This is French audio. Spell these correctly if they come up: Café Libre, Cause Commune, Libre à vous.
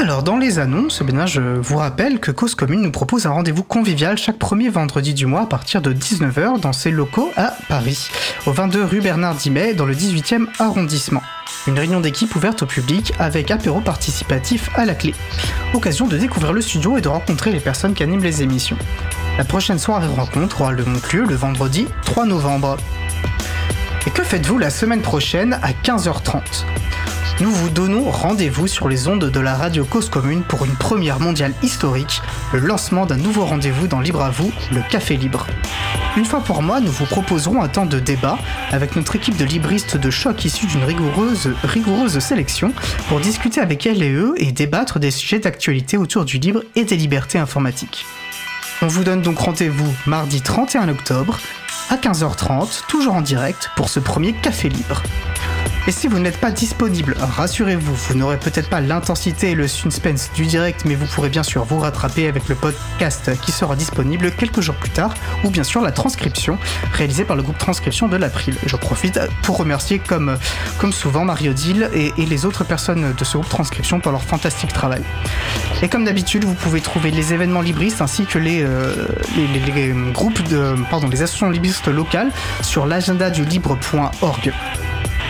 Alors dans les annonces, ben là, je vous rappelle que Cause Commune nous propose un rendez-vous convivial chaque premier vendredi du mois à partir de 19h dans ses locaux à Paris, au 22 rue Bernard Dimet dans le 18e arrondissement. Une réunion d'équipe ouverte au public avec apéro participatif à la clé. Occasion de découvrir le studio et de rencontrer les personnes qui animent les émissions. La prochaine soirée de rencontre aura lieu le vendredi 3 novembre. Et que faites-vous la semaine prochaine à 15h30 ? Nous vous donnons rendez-vous sur les ondes de la radio Cause Commune pour une première mondiale historique, le lancement d'un nouveau rendez-vous dans Libre à vous, le Café Libre. Une fois par mois, nous vous proposerons un temps de débat avec notre équipe de libristes de choc issus d'une rigoureuse sélection pour discuter avec elles et eux et débattre des sujets d'actualité autour du libre et des libertés informatiques. On vous donne donc rendez-vous mardi 31 octobre à 15h30, toujours en direct, pour ce premier Café Libre. Et si vous n'êtes pas disponible, rassurez-vous, vous n'aurez peut-être pas l'intensité et le suspense du direct, mais vous pourrez bien sûr vous rattraper avec le podcast qui sera disponible quelques jours plus tard, ou bien sûr la transcription réalisée par le groupe Transcription de l'April. J'en profite pour remercier comme souvent Marie-Odile et les autres personnes de ce groupe Transcription pour leur fantastique travail. Et comme d'habitude, vous pouvez trouver les événements libristes ainsi que les associations libristes locales sur l'agenda du libre.org.